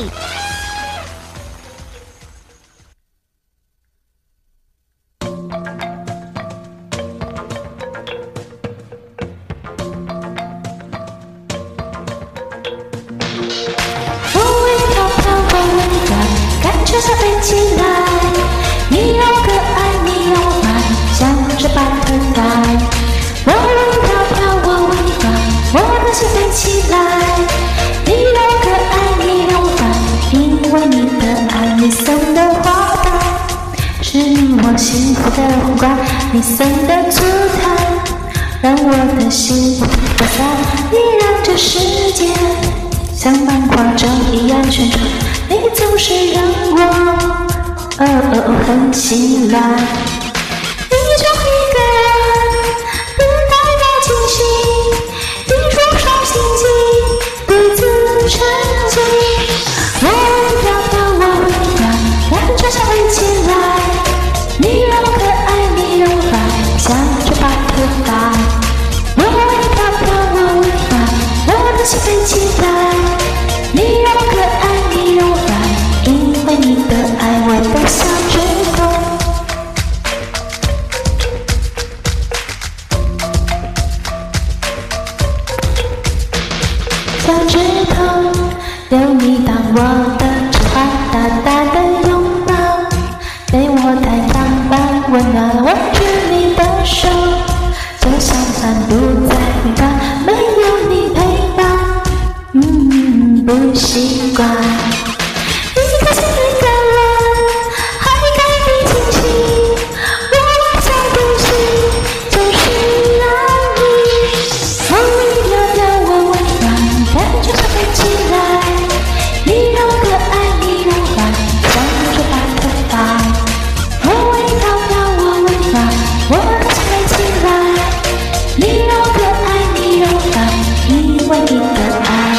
力。不会偷偷的味道，感觉像飞起来。你有可爱，你有美，像是白头带。我闻到飘我味道，我的心飞起来。幸福的火光，你送的烛台，让我的心发散。你让这世界像漫画中一样旋转，你总是让我哼起来。你就一个人，不代表清醒，你出手心机，独自沉浸。我飘飘，我微凉，让这香味起来。你有可爱，你有白，像只白头带。我微飘飘，我微凉，我的心飞起来。你有可爱，你有白，因为你的爱，我的小指头，小指头，有你当我的指环，大大的拥抱，被我抬。温暖握住你的手，就像散步在云端，没有你陪伴，不习惯。一颗心一个人，还可以清晰，我爱上东西就是让你。我微凉飘，我微凉，感觉像飞起来。你有可爱，你有白，像只白头发。我的心飞起来，你有可爱，你有白，因为你的爱。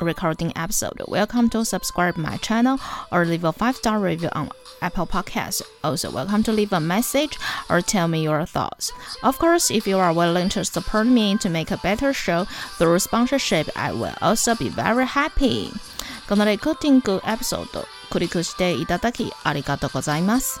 recording episode. Welcome to subscribe my channel or leave a 5-star review on Apple Podcast. Also, welcome to leave a message or tell me your thoughts. Of course, if you are willing to support me to make a better show through sponsorship, I will also be very happy. このレコーディングエピソードクリックしていただきありがとうございます。